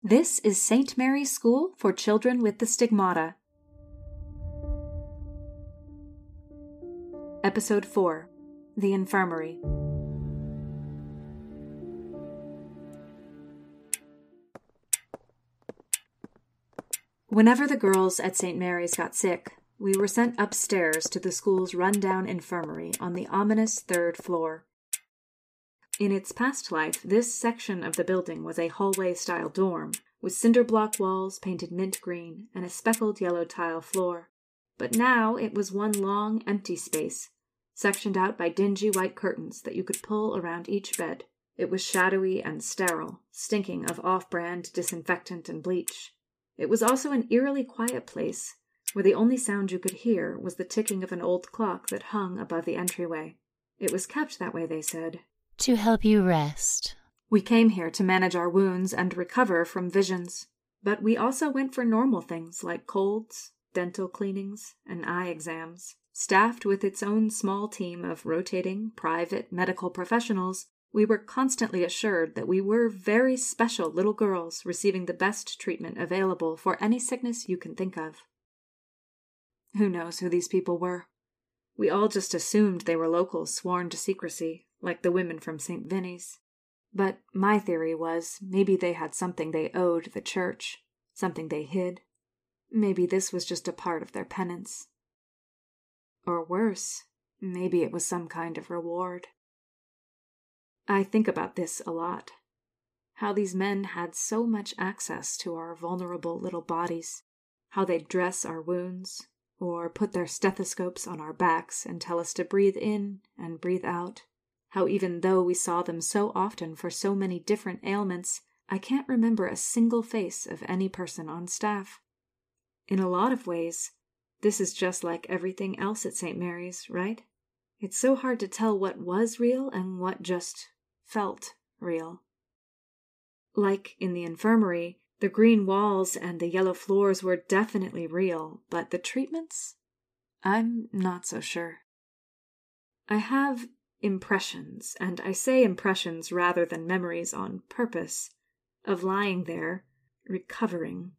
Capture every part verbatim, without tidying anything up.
This is Saint Mary's School for Children with the Stigmata. Episode four, The Infirmary. Whenever the girls at Saint Mary's got sick, we were sent upstairs to the school's run-down infirmary on the ominous third floor. In its past life, this section of the building was a hallway-style dorm, with cinder block walls painted mint green and a speckled yellow tile floor. But now it was one long, empty space, sectioned out by dingy white curtains that you could pull around each bed. It was shadowy and sterile, stinking of off-brand disinfectant and bleach. It was also an eerily quiet place, where the only sound you could hear was the ticking of an old clock that hung above the entryway. It was kept that way, they said, to help you rest. We came here to manage our wounds and recover from visions, but we also went for normal things like colds, dental cleanings, and eye exams. Staffed with its own small team of rotating private medical professionals, we were constantly assured that we were very special little girls receiving the best treatment available for any sickness you can think of. Who knows who these people were? We all just assumed they were locals sworn to secrecy, like the women from Saint Vinny's. But my theory was maybe they had something they owed the church, something they hid. Maybe this was just a part of their penance. Or worse, maybe it was some kind of reward. I think about this a lot. How these men had so much access to our vulnerable little bodies. How they'd dress our wounds, or put their stethoscopes on our backs and tell us to breathe in and breathe out. How even though we saw them so often for so many different ailments, I can't remember a single face of any person on staff. In a lot of ways, this is just like everything else at Saint Mary's, right? It's so hard to tell what was real and what just felt real. Like in the infirmary, the green walls and the yellow floors were definitely real, but the treatments? I'm not so sure. I have impressions, and I say impressions rather than memories on purpose, of lying there, recovering,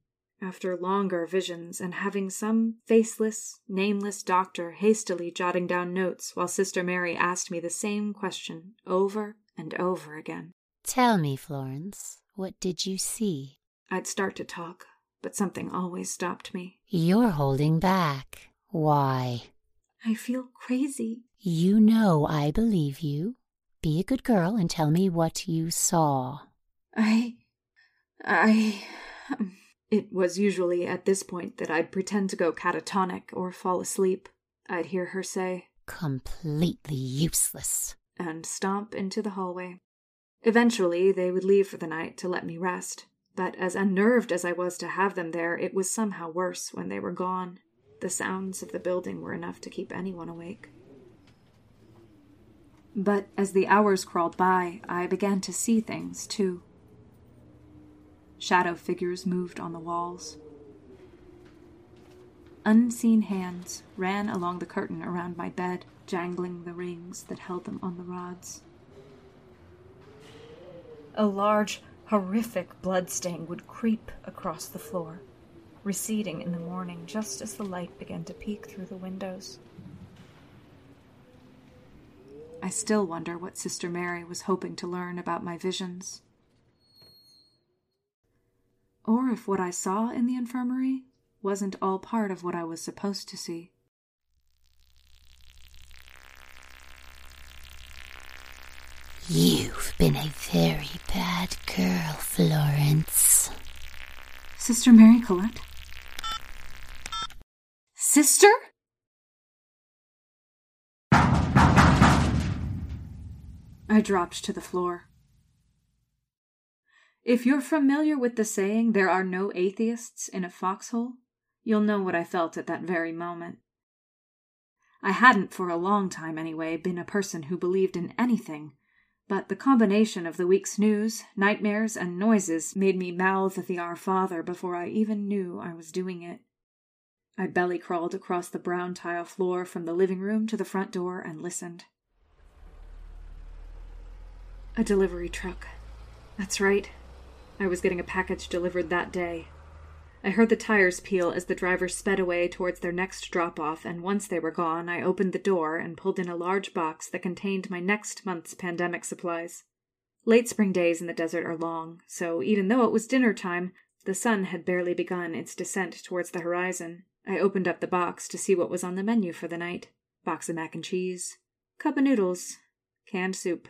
after longer visions and having some faceless, nameless doctor hastily jotting down notes while Sister Mary asked me the same question over and over again. Tell me, Florence, what did you see? I'd start to talk, but something always stopped me. You're holding back. Why? I feel crazy. You know I believe you. Be a good girl and tell me what you saw. I... I... It was usually at this point that I'd pretend to go catatonic or fall asleep. I'd hear her say, completely useless, and stomp into the hallway. Eventually, they would leave for the night to let me rest. But as unnerved as I was to have them there, it was somehow worse when they were gone. The sounds of the building were enough to keep anyone awake. But as the hours crawled by, I began to see things, too. Shadow figures moved on the walls. Unseen hands ran along the curtain around my bed, jangling the rings that held them on the rods. A large, horrific bloodstain would creep across the floor, receding in the morning just as the light began to peek through the windows. I still wonder what Sister Mary was hoping to learn about my visions. Or if what I saw in the infirmary wasn't all part of what I was supposed to see. You've been a very bad girl, Florence. Sister Mary Colette? Sister? I dropped to the floor. If you're familiar with the saying, there are no atheists in a foxhole, you'll know what I felt at that very moment. I hadn't for a long time anyway been a person who believed in anything, but the combination of the week's news, nightmares, and noises made me mouth the Our Father before I even knew I was doing it. I belly crawled across the brown tile floor from the living room to the front door and listened. A delivery truck. That's right. I was getting a package delivered that day. I heard the tires peel as the driver sped away towards their next drop-off, and once they were gone, I opened the door and pulled in a large box that contained my next month's pandemic supplies. Late spring days in the desert are long, so even though it was dinner time, the sun had barely begun its descent towards the horizon. I opened up the box to see what was on the menu for the night. Box of mac and cheese, cup of noodles, canned soup.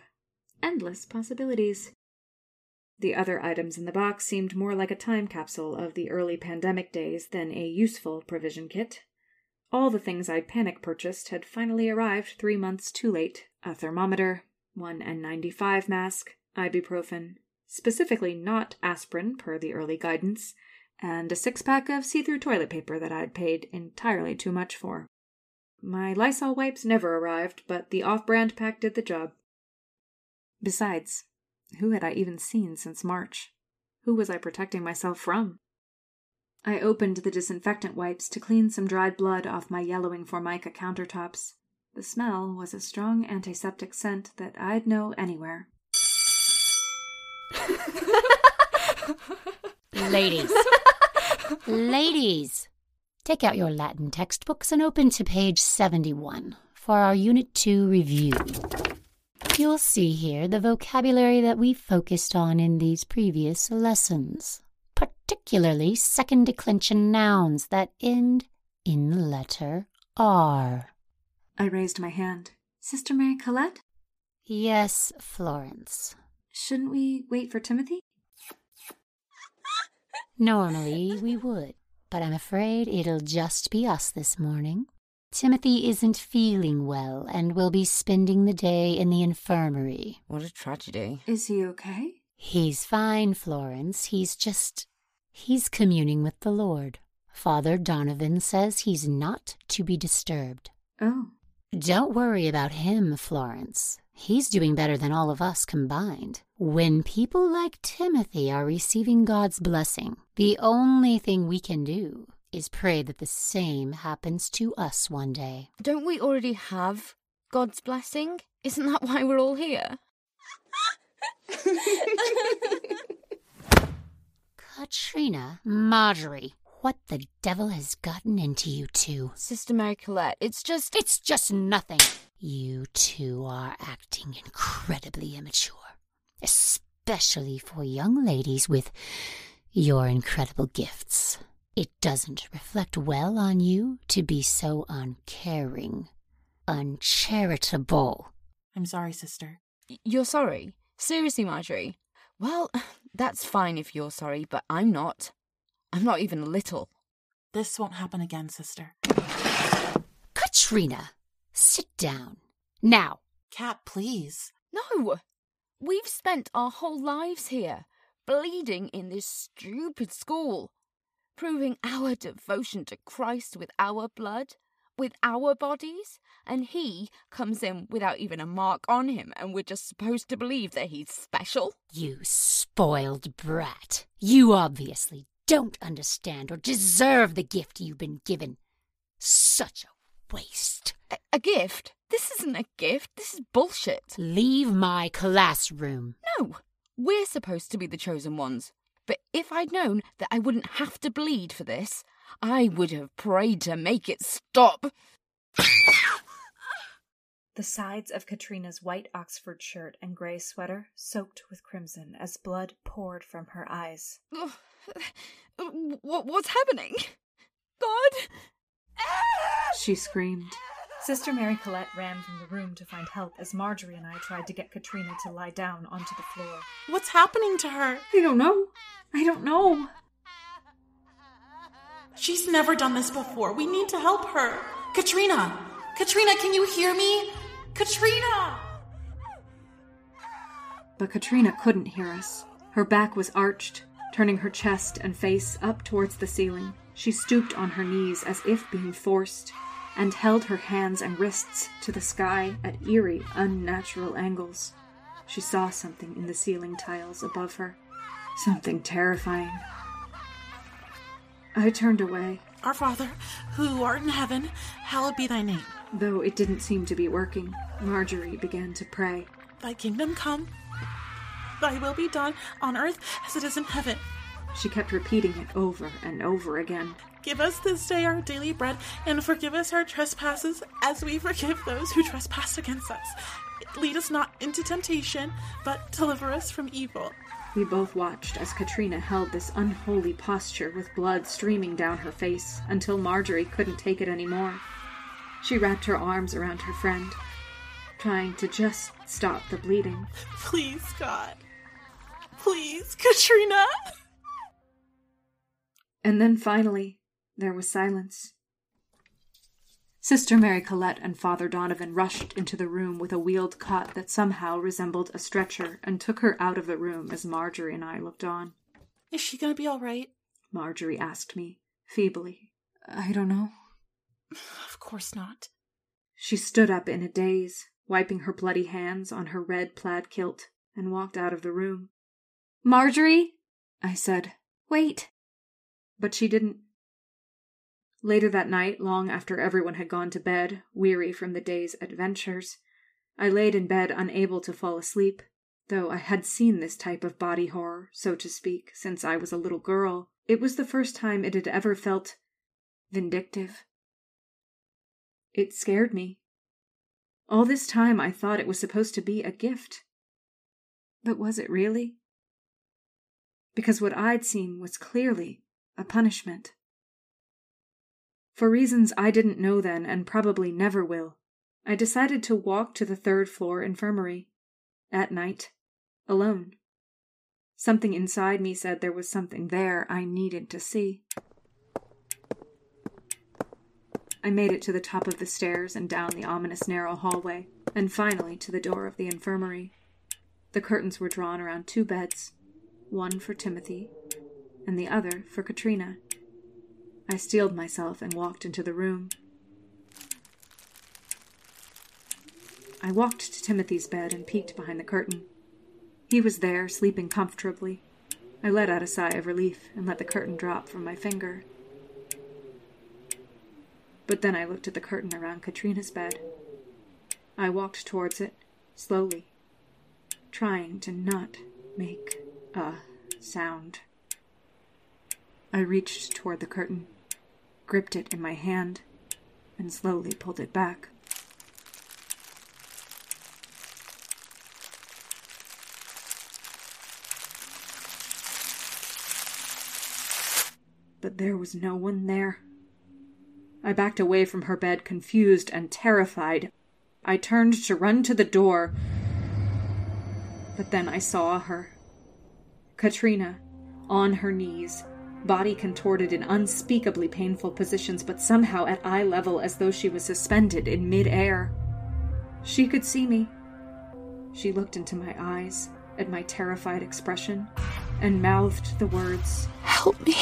Endless possibilities. The other items in the box seemed more like a time capsule of the early pandemic days than a useful provision kit. All the things I panic purchased had finally arrived three months too late. A thermometer, one N ninety-five mask, ibuprofen, specifically not aspirin per the early guidance, and a six-pack of see-through toilet paper that I'd paid entirely too much for. My Lysol wipes never arrived, but the off-brand pack did the job. Besides, who had I even seen since March? Who was I protecting myself from? I opened the disinfectant wipes to clean some dried blood off my yellowing Formica countertops. The smell was a strong antiseptic scent that I'd know anywhere. Ladies. Ladies. Take out your Latin textbooks and open to page seventy-one for our Unit two review. You'll see here the vocabulary that we focused on in these previous lessons, particularly second declension nouns that end in the letter R. I raised my hand. Sister Mary Colette? Yes, Florence. Shouldn't we wait for Timothy? Normally we would, but I'm afraid it'll just be us this morning. Timothy isn't feeling well and will be spending the day in the infirmary. What a tragedy. Is he okay? He's fine, Florence. He's just... he's communing with the Lord. Father Donovan says he's not to be disturbed. Oh. Don't worry about him, Florence. He's doing better than all of us combined. When people like Timothy are receiving God's blessing, the only thing we can do is pray that the same happens to us one day. Don't we already have God's blessing? Isn't that why we're all here? Katrina, Marjorie, what the devil has gotten into you two? Sister Mary Colette, it's just... It's just nothing. You two are acting incredibly immature, especially for young ladies with your incredible gifts. It doesn't reflect well on you to be so uncaring, uncharitable. I'm sorry, sister. You're sorry? Seriously, Marjorie? Well, that's fine if you're sorry, but I'm not. I'm not even a little. This won't happen again, sister. Katrina, sit down. Now. Cat, please. No! We've spent our whole lives here, bleeding in this stupid school. Proving our devotion to Christ with our blood, with our bodies, and he comes in without even a mark on him, and we're just supposed to believe that he's special? You spoiled brat. You obviously don't understand or deserve the gift you've been given. Such a waste. A, a gift? This isn't a gift. This is bullshit. Leave my classroom. No, we're supposed to be the chosen ones. But if I'd known that I wouldn't have to bleed for this, I would have prayed to make it stop. The sides of Katrina's white Oxford shirt and grey sweater soaked with crimson as blood poured from her eyes. What's happening? God! She screamed. Sister Mary Colette ran from the room to find help as Marjorie and I tried to get Katrina to lie down onto the floor. What's happening to her? I don't know. I don't know. She's never done this before. We need to help her. Katrina! Katrina, can you hear me? Katrina! But Katrina couldn't hear us. Her back was arched, turning her chest and face up towards the ceiling. She stooped on her knees as if being forced, and held her hands and wrists to the sky at eerie, unnatural angles. She saw something in the ceiling tiles above her. Something terrifying. I turned away. Our Father, who art in heaven, hallowed be thy name. Though it didn't seem to be working, Marjorie began to pray. Thy kingdom come, thy will be done on earth as it is in heaven. She kept repeating it over and over again. Give us this day our daily bread, and forgive us our trespasses, as we forgive those who trespass against us. Lead us not into temptation, but deliver us from evil. We both watched as Katrina held this unholy posture with blood streaming down her face until Marjorie couldn't take it anymore. She wrapped her arms around her friend, trying to just stop the bleeding. Please, God. Please, Katrina. And then finally, there was silence. Sister Mary Colette and Father Donovan rushed into the room with a wheeled cot that somehow resembled a stretcher and took her out of the room as Marjorie and I looked on. Is she going to be all right? Marjorie asked me, feebly. I don't know. Of course not. She stood up in a daze, wiping her bloody hands on her red plaid kilt, and walked out of the room. Marjorie, I said, wait. But she didn't. Later that night, long after everyone had gone to bed, weary from the day's adventures, I laid in bed unable to fall asleep, though I had seen this type of body horror, so to speak, since I was a little girl. It was the first time it had ever felt vindictive. It scared me. All this time I thought it was supposed to be a gift. But was it really? Because what I'd seen was clearly a punishment. For reasons I didn't know then and probably never will, I decided to walk to the third floor infirmary, at night, alone. Something inside me said there was something there I needed to see. I made it to the top of the stairs and down the ominous narrow hallway, and finally to the door of the infirmary. The curtains were drawn around two beds, one for Timothy and the other for Katrina. I steeled myself and walked into the room. I walked to Timothy's bed and peeked behind the curtain. He was there, sleeping comfortably. I let out a sigh of relief and let the curtain drop from my finger. But then I looked at the curtain around Katrina's bed. I walked towards it, slowly, trying to not make a sound. I reached toward the curtain, gripped it in my hand, and slowly pulled it back. But there was no one there. I backed away from her bed, confused and terrified. I turned to run to the door, but then I saw her. Katrina, on her knees, body contorted in unspeakably painful positions, but somehow at eye level, as though she was suspended in mid-air. She could see me. She looked into my eyes, at my terrified expression, and mouthed the words, "Help me."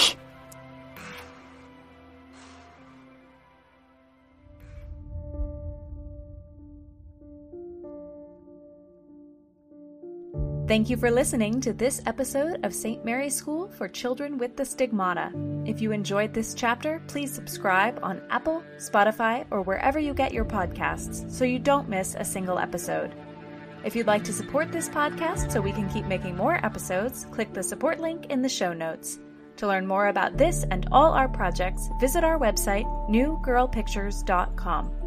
Thank you for listening to this episode of Saint Mary's School for Children with the Stigmata. If you enjoyed this chapter, please subscribe on Apple, Spotify, or wherever you get your podcasts so you don't miss a single episode. If you'd like to support this podcast so we can keep making more episodes, click the support link in the show notes. To learn more about this and all our projects, visit our website, new girl pictures dot com.